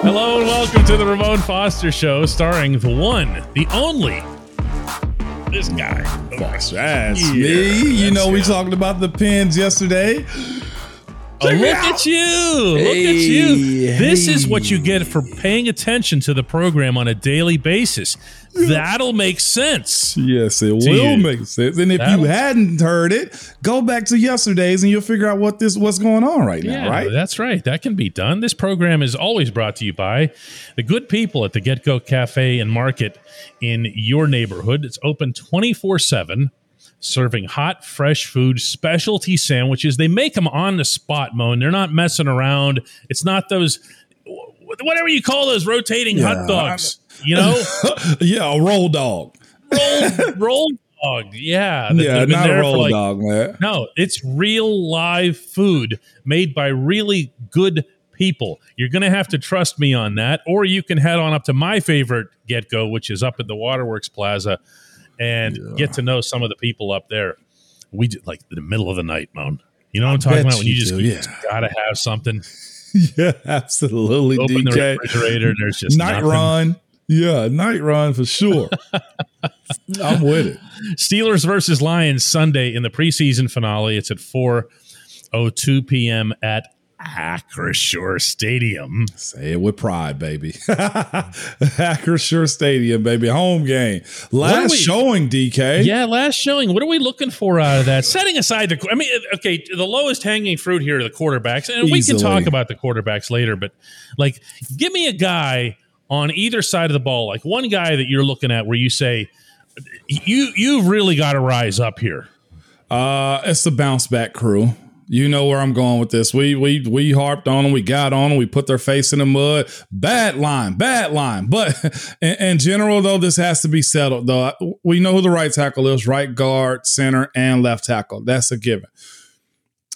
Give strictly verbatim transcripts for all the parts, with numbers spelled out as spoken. Hello and welcome to the Ramon Foster Show, starring the one, the only, this guy. Foster. That's yeah, me. You that's know, we him. talked about the pins yesterday. Oh, look at you. Hey, look at you. This hey. is what you get for paying attention to the program on a daily basis. That'll make sense. Yes, it will you. make sense. And if That'll you hadn't heard it, go back to yesterday's and you'll figure out what this what's going on right yeah, now, right? That's right. That can be done. This program is always brought to you by the good people at the Get Go Cafe and Market in your neighborhood. It's open twenty-four seven. Serving hot, fresh food, specialty sandwiches. They make them on the spot, Moan. They're not messing around. It's not those, whatever you call those rotating yeah, hot dogs, I'm, you know? yeah, a roll dog. Roll, roll dog, yeah. Yeah, not a roll like, dog, man. No, it's real live food made by really good people. You're going to have to trust me on that, or you can head on up to my favorite Get-Go, which is up at the Waterworks Plaza, and yeah. get to know some of the people up there. We do, like the middle of the night, Moan. You know what I'm talking about? When you, you just, yeah. just got to have something. Yeah, absolutely, D K. Open the refrigerator, there's just Night nothing. Run. Yeah, night run for sure. I'm with it. Steelers versus Lions Sunday in the preseason finale. It's at four oh two p.m. at Acrisure Stadium. Say it with pride, baby. Acrisure Stadium, baby. Home game. Last we, showing, D K. Yeah, last showing. What are we looking for out of that? Setting aside the – I mean, okay, the lowest hanging fruit here are the quarterbacks. And Easily. we can talk about the quarterbacks later. But, like, give me a guy on either side of the ball, like one guy that you're looking at where you say, you, you've really got to rise up here. Uh, it's the bounce back crew. You know where I'm going with this. We we we harped on them. We got on them. We put their face in the mud. Bad line, bad line. But in, in general, though, this has to be settled, though. We know who the right tackle is, right guard, center, and left tackle. That's a given.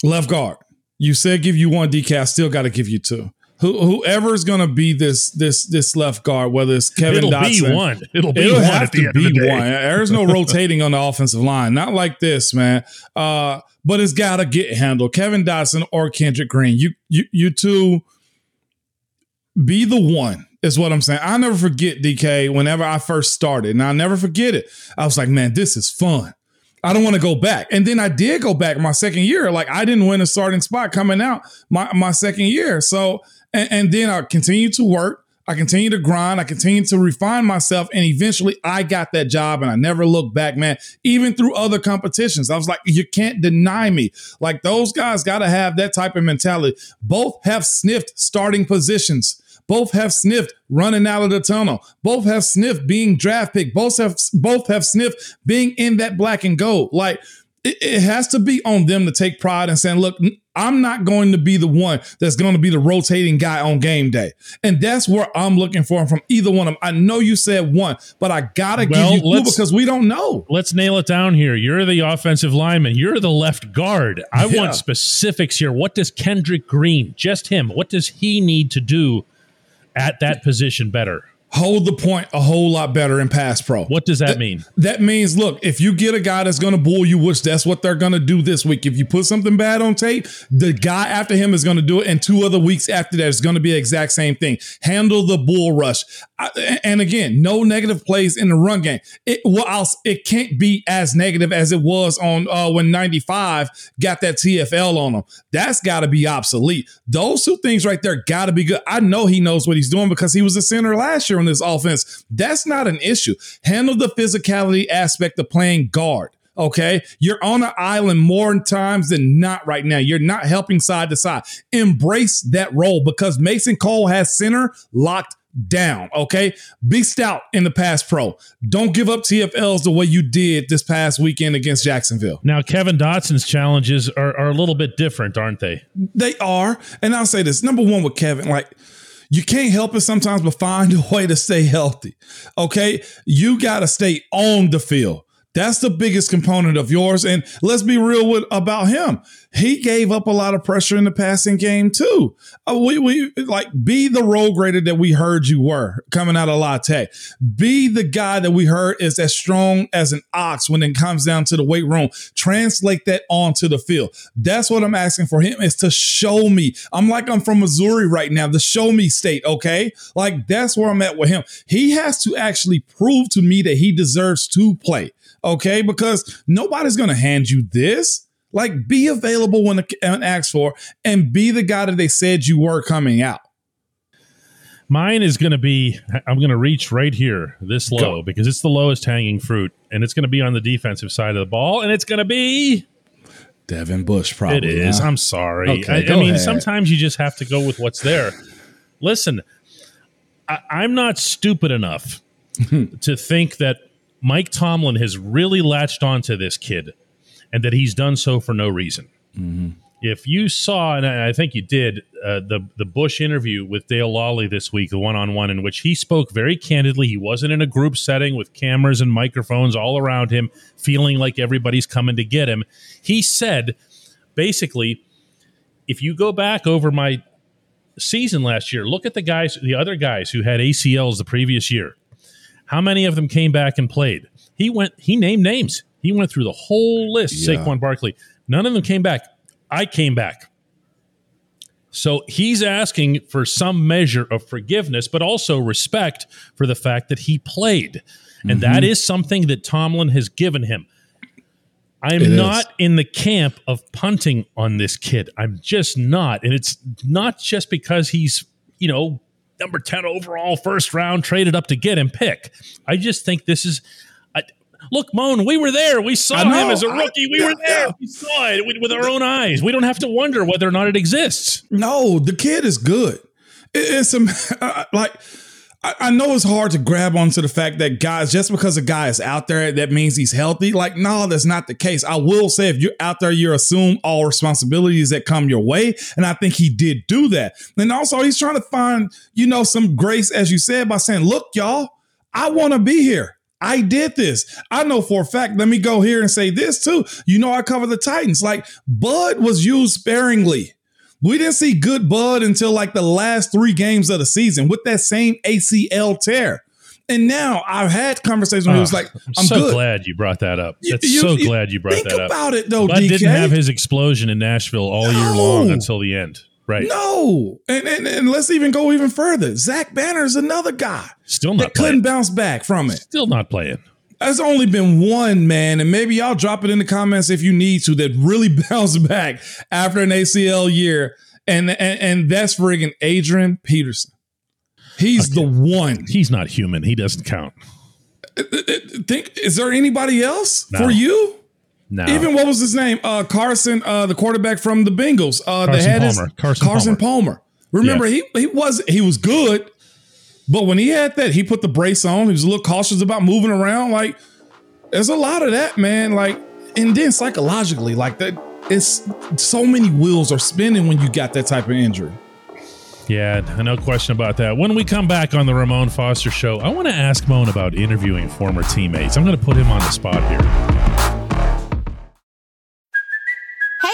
Left guard. You said give you one, D K. I still got to give you two. Whoever is going to be this this this left guard, whether it's Kevin It'll Dotson. It'll be one. It'll be it'll one have at the to end be of the day. One. There's no rotating on the offensive line. Not like this, man. Uh, but it's got to get handled. Kevin Dotson or Kendrick Green. You, you, you two be the one is what I'm saying. I'll never forget, D K, whenever I first started, and I'll never forget it. I was like, man, this is fun. I don't want to go back. And then I did go back my second year. Like, I didn't win a starting spot coming out my, my second year. So – And, and then I continued to work. I continued to grind. I continued to refine myself. And eventually I got that job and I never looked back, man. Even through other competitions, I was like, you can't deny me. Like, those guys got to have that type of mentality. Both have sniffed starting positions. Both have sniffed running out of the tunnel. Both have sniffed being draft pick. Both have, both have sniffed being in that black and gold. Like, it, it has to be on them to take pride and saying, look, I'm not going to be the one that's going to be the rotating guy on game day. And that's where I'm looking for from either one of them. I know you said one, but I got to well, give you two because we don't know. Let's nail it down here. You're the offensive lineman. You're the left guard. I yeah. want specifics here. What does Kendrick Green, just him, what does he need to do at that position better? hold the point a whole lot better in pass pro. What does that, that mean? That means, look, if you get a guy that's going to bull you, which that's what they're going to do this week. If you put something bad on tape, the guy after him is going to do it. And two other weeks after that, it's going to be the exact same thing. Handle the bull rush. I, and again, no negative plays in the run game. It, well, I'll, it can't be as negative as it was on uh, when ninety-five got that T F L on him. That's got to be obsolete. Those two things right there got to be good. I know he knows what he's doing because he was a center last year on this offense. That's not an issue. Handle the physicality aspect of playing guard. Okay, you're on an island more times than not right now. You're not helping side to side. Embrace that role because Mason Cole has center locked down. Okay, be stout in the pass pro. Don't give up T F Ls the way you did this past weekend against Jacksonville. Now, Kevin Dotson's challenges are, are a little bit different, aren't they? They are. And I'll say this. Number one with Kevin, like, you can't help it sometimes, but find a way to stay healthy. Okay, you got to stay on the field. That's the biggest component of yours. And let's be real with about him. He gave up a lot of pressure in the passing game, too. Uh, we, we like be the role grader that we heard you were coming out of La Tech. Be the guy that we heard is as strong as an ox when it comes down to the weight room. Translate that onto the field. That's what I'm asking for him, is to show me. I'm like, I'm from Missouri right now, the show me state. OK, like that's where I'm at with him. He has to actually prove to me that he deserves to play. OK, because nobody's going to hand you this. Like, be available when asked for and be the guy that they said you were coming out. Mine is going to be, I'm going to reach right here this low Go. because it's the lowest hanging fruit, and it's going to be on the defensive side of the ball, and it's going to be Devin Bush, probably. It is. Huh? I'm sorry. Okay, I, I mean, ahead. Sometimes you just have to go with what's there. Listen, I, I'm not stupid enough to think that Mike Tomlin has really latched onto this kid and that he's done so for no reason. Mm-hmm. If you saw, and I think you did, uh, the, the Bush interview with Dale Lawley this week, the one-on-one, in which he spoke very candidly. He wasn't in a group setting with cameras and microphones all around him, feeling like everybody's coming to get him. He said, basically, if you go back over my season last year, look at the guys, the other guys who had A C Ls the previous year. How many of them came back and played? He went. He named names. He went through the whole list, yeah. Saquon Barkley. None of them came back. I came back. So he's asking for some measure of forgiveness, but also respect for the fact that he played. And mm-hmm. that is something that Tomlin has given him. I'm it not is. in the camp of punting on this kid. I'm just not. And it's not just because he's, you know, number ten overall, first round, traded up to get him pick. I just think this is... I, Look, Moan, we were there. We saw him as a rookie. I, we were there. We saw it with our own eyes. We don't have to wonder whether or not it exists. No, the kid is good. It's a, like... I know it's hard to grab onto the fact that guys, just because a guy is out there, that means he's healthy. Like, no, that's not the case. I will say if you're out there, you assume all responsibilities that come your way. And I think he did do that. And also he's trying to find, you know, some grace, as you said, by saying, look, y'all, I want to be here. I did this. I know for a fact. Let me go here and say this too. You know, I cover the Titans. Like, Bud was used sparingly. We didn't see good Bud until like the last three games of the season with that same A C L tear. And now I've had conversations where he was like, I'm, I'm so good. glad you brought that up. That's you, so you, glad you brought that up. Think about it, though, Bud D K. Didn't have his explosion in Nashville all no. year long until the end. Right. No. And, and and let's even go even further. Zach Banner is another guy. Still not that playing. Couldn't bounce back from it. Still not playing. There's only been one, man, and maybe y'all drop it in the comments if you need to, that really bounced back after an A C L year, and and, and that's friggin' Adrian Peterson. He's okay. the one. He's not human. He doesn't count. Think, is there anybody else no. for you? No. Even what was his name? Uh, Carson, uh, the quarterback from the Bengals. Uh, Carson, had Palmer. His, Carson, Carson Palmer. Palmer. Remember, yes. he he was he was good. But when he had that, he put the brace on. He was a little cautious about moving around. Like, there's a lot of that, man. Like, and then psychologically, like that, it's so many wheels are spinning when you got that type of injury. Yeah, no question about that. When we come back on the Ramon Foster Show, I want to ask Moan about interviewing former teammates. I'm going to put him on the spot here.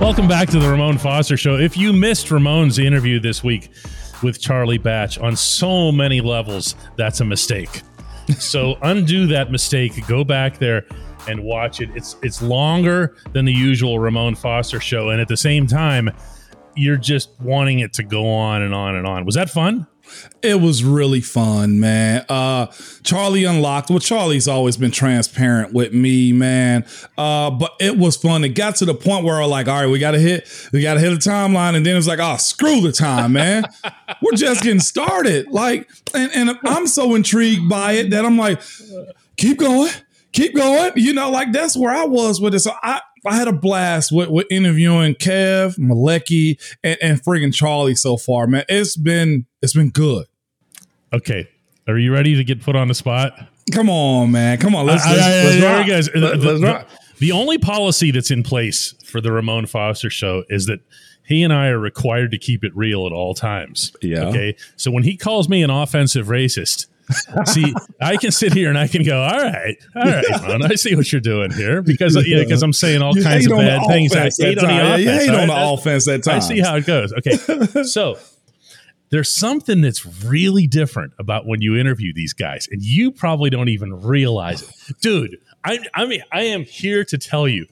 Welcome back to the Ramon Foster Show. If you missed Ramon's interview this week with Charlie Batch, on so many levels, that's a mistake. So undo that mistake. Go back there and watch it. It's it's longer than the usual Ramon Foster Show. And at the same time, you're just wanting it to go on and on and on. Was that fun? It was really fun, man. Uh, Charlie unlocked. Well, Charlie's always been transparent with me, man. Uh, but it was fun. It got to the point where I was like, all right, we got to hit, we got to hit the timeline. And then it was like, oh, screw the time, man. We're just getting started. Like, and, and I'm so intrigued by it that I'm like, keep going, keep going. You know, like that's where I was with it. So I, I had a blast with, with interviewing Kev, Malecki, and, and friggin' Charlie so far, man. It's been it's been good. Okay. Are you ready to get put on the spot? Come on, man. Come on. Let's, I, let's, I, let's I, rock. Guys, Let, the, let's rock. The, the only policy that's in place for the Ramon Foster Show is that he and I are required to keep it real at all times. Yeah. Okay. So when he calls me an offensive racist, see, I can sit here and I can go, all right, all right, Ron, I see what you're doing here, because you know, because I'm saying all you kinds of bad things. I hate on the offense. You hate on the offense that time. I see how it goes. Okay, so there's something that's really different about when you interview these guys, and you probably don't even realize it, dude. I, I mean, I am here to tell you,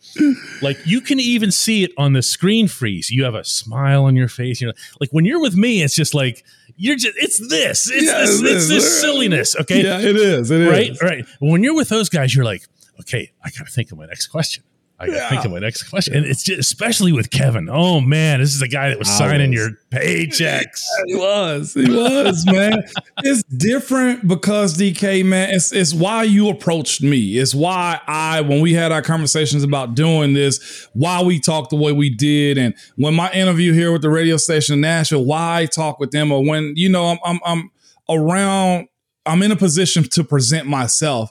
like, you can even see it on the screen freeze. You have a smile on your face. You know, like when you're with me, it's just like you're just. It's this. It's yeah, this. It it's this silliness. Okay. Yeah, it is. It right? is. Right. Right. When you're with those guys, you're like, okay, I gotta think of my next question. I gotta yeah. think of my next question. And it's just, especially with Kevin. Oh man, this is the guy that was I signing was. your paychecks. He was. He was, man. It's different because D K, man, it's it's why you approached me. It's why I, when we had our conversations about doing this, why we talked the way we did. And when my interview here with the radio station in Nashville, why I talk with them, or when, you know, I'm I'm I'm around, I'm in a position to present myself.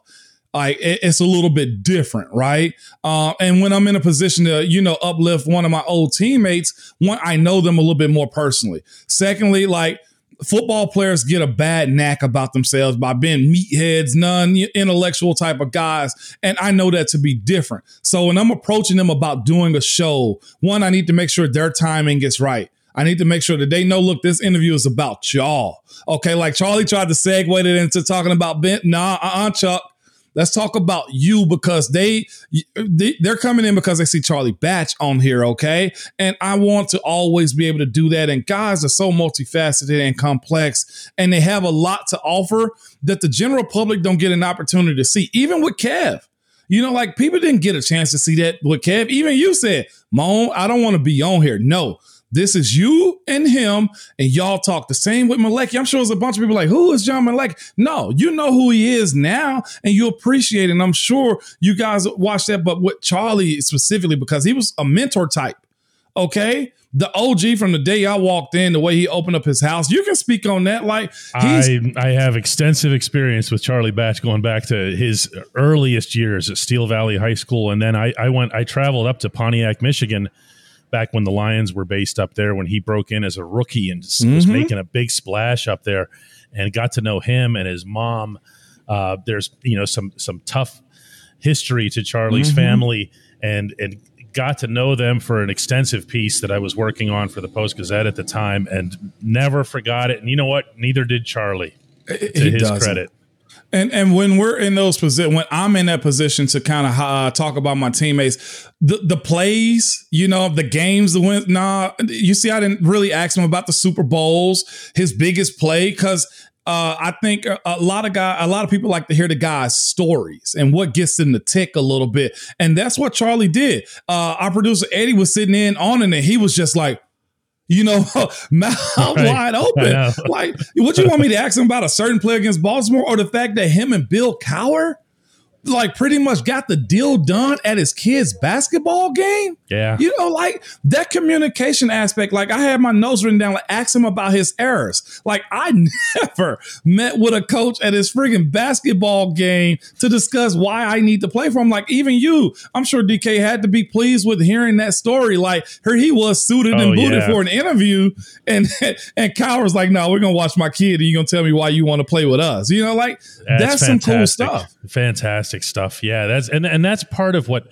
Like it's a little bit different, right? Uh, and when I'm in a position to, you know, uplift one of my old teammates, one, I know them a little bit more personally. Secondly, like football players get a bad knack about themselves by being meatheads, non-intellectual type of guys. And I know that to be different. So when I'm approaching them about doing a show, one, I need to make sure their timing gets right. I need to make sure that they know, look, this interview is about y'all. Okay, like Charlie tried to segue it into talking about Ben. Nah, uh-uh, Chuck. Let's talk about you, because they, they they're coming in because they see Charlie Batch on here, okay? And I want to always be able to do that. And guys are so multifaceted and complex, and they have a lot to offer that the general public don't get an opportunity to see. Even with Kev, you know, like people didn't get a chance to see that with Kev. Even you said, "Mon, I don't want to be on here." No. This is you and him, and y'all talk the same with Malecki. I'm sure there's a bunch of people like, who is John Malecki? No, you know who he is now, and you appreciate it. And I'm sure you guys watch that, but with Charlie specifically, because he was a mentor type. okay? The O G from the day I walked in, the way he opened up his house, you can speak on that. Like he's- I, I have extensive experience with Charlie Batch going back to his earliest years at Steel Valley High School, and then I, I went, I traveled up to Pontiac, Michigan, back when the Lions were based up there. When he broke in as a rookie and mm-hmm. was making a big splash up there, and got to know him and his mom. Uh, there's you know some some tough history to Charlie's mm-hmm. family, and and. Got to know them for an extensive piece that I was working on for the Post-Gazette at the time, and never forgot it. And you know what? Neither did Charlie, to he his doesn't. credit. And and when we're in those positions, when I'm in that position to kind of uh, talk about my teammates, the, the plays, you know, the games, the win. Nah, you see, I didn't really ask him about the Super Bowls, his biggest play, because uh, I think a lot of guy, a lot of people like to hear the guys' stories and what gets them to tick a little bit, and that's what Charlie did. Uh, our producer Eddie was sitting in on it, and he was just like, you know, mouth right. wide open. Like, would you want me to ask him about a certain play against Baltimore, or the fact that him and Bill Cowher, like, pretty much got the deal done at his kid's basketball game? Yeah. You know, like, that communication aspect, like, I had my notes written down, like, ask him about his errors. Like, I never met with a coach at his friggin' basketball game to discuss why I need to play for him. Like, even you, I'm sure D K had to be pleased with hearing that story. Like, here he was suited oh, and booted yeah. for an interview, and and Cowher's like, no, we're going to watch my kid, and you're going to tell me why you want to play with us. You know, like, that's, that's some cool stuff. Fantastic. Stuff. Yeah, that's and, and that's part of what,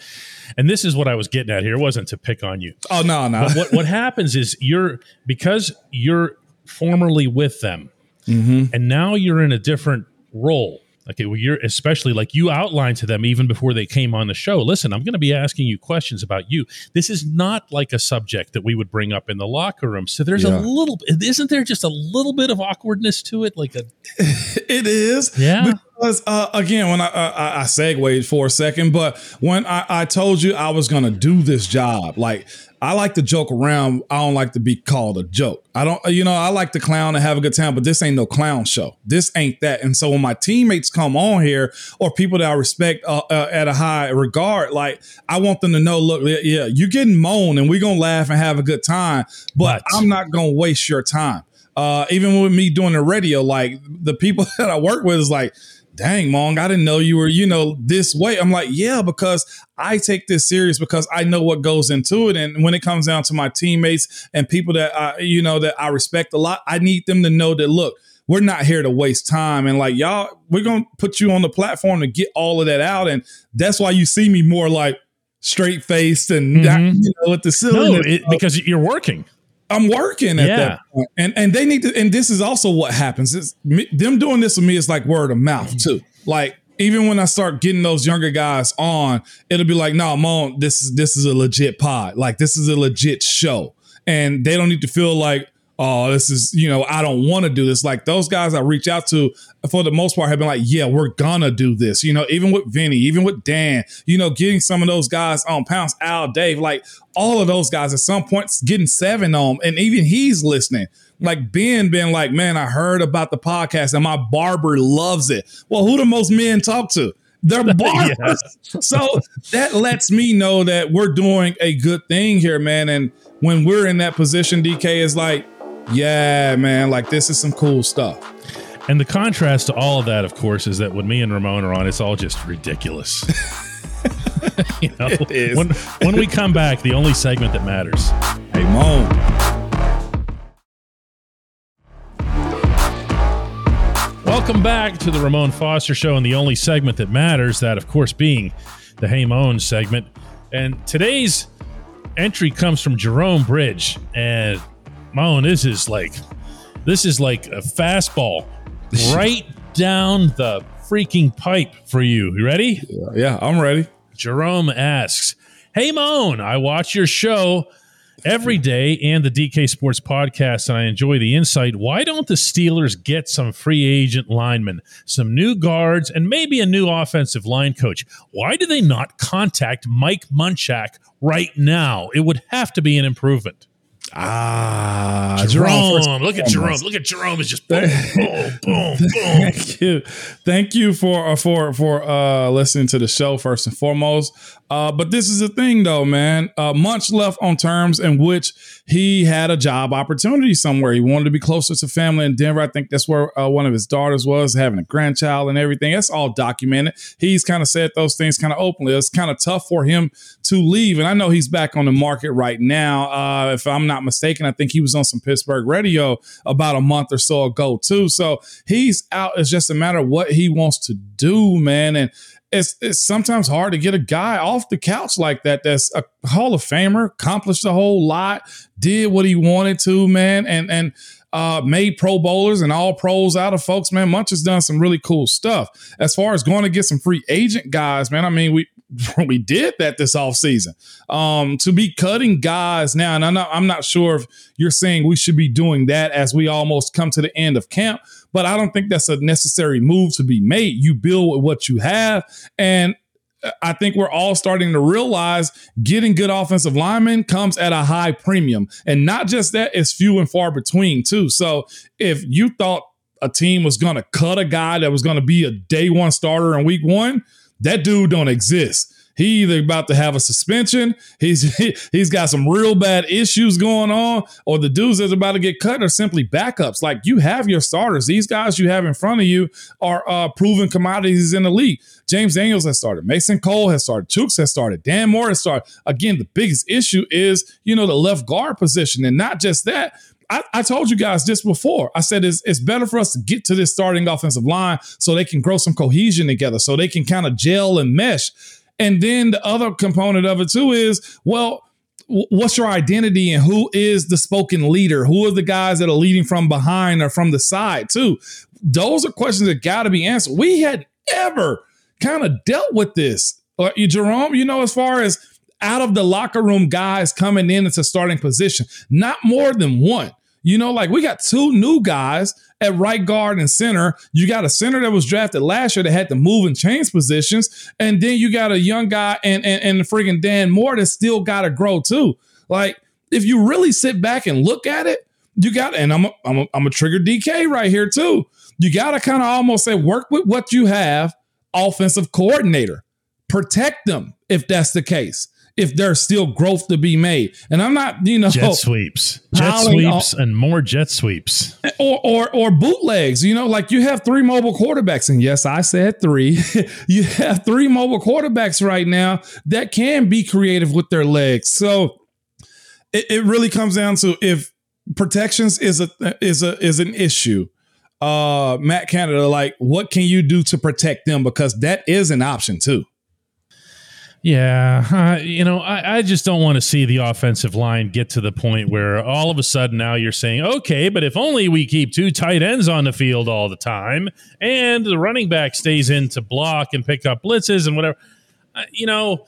and this is what I was getting at here. It wasn't to pick on you. Oh, no, no. But what, what happens is you're, because you're formerly with them mm-hmm. and now you're in a different role. Okay, well, you're especially like you outlined to them even before they came on the show. Listen, I'm going to be asking you questions about you. This is not like a subject that we would bring up in the locker room. So there's yeah. a little, isn't there just a little bit of awkwardness to it? Like a, it is. Yeah. Because uh, again, when I, I I segued for a second, but when I, I told you I was going to do this job, like, I like to joke around. I don't like to be called a joke. I don't, you know, I like to clown and have a good time, but this ain't no clown show. This ain't that. And so when my teammates come on here, or people that I respect uh, uh, at a high regard, like, I want them to know, look, yeah, you're getting moaned and we're going to laugh and have a good time, but, but. I'm not going to waste your time. Uh, even with me doing the radio, like, the people that I work with is like, dang, Mong, I didn't know you were, you know, this way. I'm like, yeah, because I take this serious, because I know what goes into it. And when it comes down to my teammates and people that, I, you know, that I respect a lot, I need them to know that, look, we're not here to waste time. And like, y'all, we're going to put you on the platform to get all of that out. And that's why you see me more like straight faced and, mm-hmm. you know, with the silliness. No, it, because you're working. I'm working at yeah. that point. And, and they need to, and this is also what happens. It's me, them doing this with me is like word of mouth too. Like, even when I start getting those younger guys on, it'll be like, no, Mom, this is, this is a legit pod. Like, this is a legit show. And they don't need to feel like, oh, this is, you know, I don't want to do this. Like, those guys I reach out to, for the most part, have been like, yeah, we're gonna do this. You know, even with Vinny, even with Dan, you know, getting some of those guys on, Pounce, Al, Dave, like, all of those guys at some point getting seven on, and even he's listening. Like, Ben being like, man, I heard about the podcast and my barber loves it. Well, who do most men talk to? They're barbers. yeah. So that lets me know that we're doing a good thing here, man. And when we're in that position, D K is like, yeah, man, like, this is some cool stuff. And the contrast to all of that, of course, is that when me and Ramon are on, it's all just ridiculous. You know, it is. When, when we come back, the only segment that matters. Hey, Mo. Welcome back to the Ramon Foster Show, and the only segment that matters, that, of course, being the Hey, Mo segment. And today's entry comes from Jerome Bridge, and Moan, this is like, this is like a fastball right down the freaking pipe for you. You ready? Yeah, yeah, I'm ready. Jerome asks, hey, Moan, I watch your show every day and the D K Sports podcast, and I enjoy the insight. Why don't the Steelers get some free agent linemen, some new guards, and maybe a new offensive line coach? Why do they not contact Mike Munchak right now? It would have to be an improvement. Ah, Jerome. Jerome. Look at Jerome. Look at Jerome. It's just boom, boom, boom, boom. Thank you. Thank you for, uh, for, for uh, listening to the show, first and foremost. Uh, but this is the thing, though, man. Uh, Munch left on terms in which he had a job opportunity somewhere. He wanted to be closer to family in Denver. I think that's where uh, one of his daughters was, having a grandchild and everything. That's all documented. He's kind of said those things kind of openly. It's kind of tough for him to leave. And I know he's back on the market right now. Uh, if I'm not mistaken, I think he was on some Pittsburgh radio about a month or so ago, too. So he's out. It's just a matter of what he wants to do, man. And it's, it's sometimes hard to get a guy off the couch like that. That's a Hall of Famer, accomplished a whole lot, did what he wanted to, man. And, and, Uh, made Pro Bowlers and all pros out of folks, man. Munch has done some really cool stuff. As far as going to get some free agent guys, man, I mean, we we did that this offseason. Um, to be cutting guys now, and I'm not, I'm not sure if you're saying we should be doing that as we almost come to the end of camp, but I don't think that's a necessary move to be made. You build with what you have, and I think we're all starting to realize getting good offensive linemen comes at a high premium. And not just that, it's few and far between, too. So if you thought a team was going to cut a guy that was going to be a day one starter in week one, that dude don't exist. He either about to have a suspension, he's he, he's got some real bad issues going on, or the dudes that's about to get cut are simply backups. Like, you have your starters. These guys you have in front of you are uh, proven commodities in the league. James Daniels has started. Mason Cole has started. Chuks has started. Dan Moore has started. Again, the biggest issue is, you know, the left guard position. And not just that, I, I told you guys this before. I said it's, it's better for us to get to this starting offensive line so they can grow some cohesion together, so they can kind of gel and mesh. And then the other component of it, too, is, well, what's your identity and who is the spoken leader? Who are the guys that are leading from behind or from the side, too? Those are questions that got to be answered. We had ever kind of dealt with this. Uh, Jerome, you know, as far as out of the locker room guys coming in into starting position, not more than one. You know, like, we got two new guys at right guard and center. You got a center that was drafted last year that had to move and change positions. And then you got a young guy and and, and friggin' Dan Moore that still got to grow, too. Like, if you really sit back and look at it, you got, and I'm a, I'm a, I'm a trigger D K right here, too. You got to kind of almost say, work with what you have, offensive coordinator. Protect them if that's the case. If there's still growth to be made. And I'm not, you know, jet sweeps, jet sweeps all, and more jet sweeps or, or, or bootlegs, you know, like, you have three mobile quarterbacks. And yes, I said three, you have three mobile quarterbacks right now that can be creative with their legs. So it, it really comes down to if protections is a, is a, is an issue. Uh, Matt Canada, like, what can you do to protect them? Because that is an option, too. Yeah, uh, you know, I, I just don't want to see the offensive line get to the point where all of a sudden now you're saying, okay, but if only we keep two tight ends on the field all the time and the running back stays in to block and pick up blitzes and whatever, uh, you know,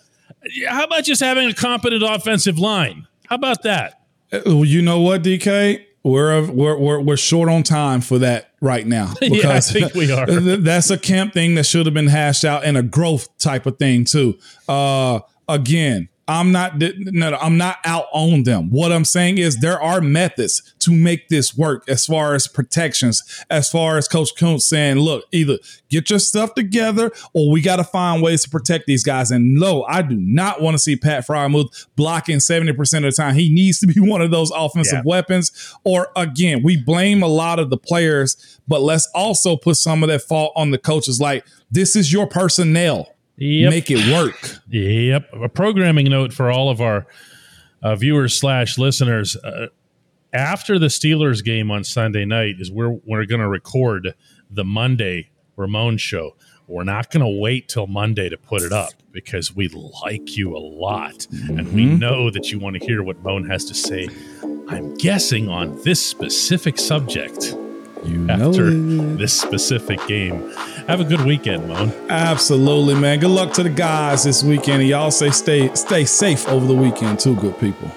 how about just having a competent offensive line? How about that? You know what, D K? We're, we're we're we're short on time for that right now. Yeah, I think we are. That's a camp thing that should have been hashed out and a growth type of thing too. Uh, again, I'm not no, I'm not out on them. What I'm saying is there are methods to make this work as far as protections, as far as Coach Kuntz saying, look, either get your stuff together or we got to find ways to protect these guys. And no, I do not want to see Pat Fryermuth blocking seventy percent of the time. He needs to be one of those offensive yeah. weapons. Or again, we blame a lot of the players, but let's also put some of that fault on the coaches. Like, this is your personnel. Yep. Make it work. Yep. A programming note for all of our uh, viewers slash listeners. Uh, after the Steelers game on Sunday night is where we're going to record the Monday Ramon show. We're not going to wait till Monday to put it up because we like you a lot. Mm-hmm. And we know that you want to hear what Moan has to say, I'm guessing, on this specific subject. You after know this specific game. Have a good weekend, Moan. Absolutely, man. Good luck to the guys this weekend. And y'all say stay stay safe over the weekend, too, good people.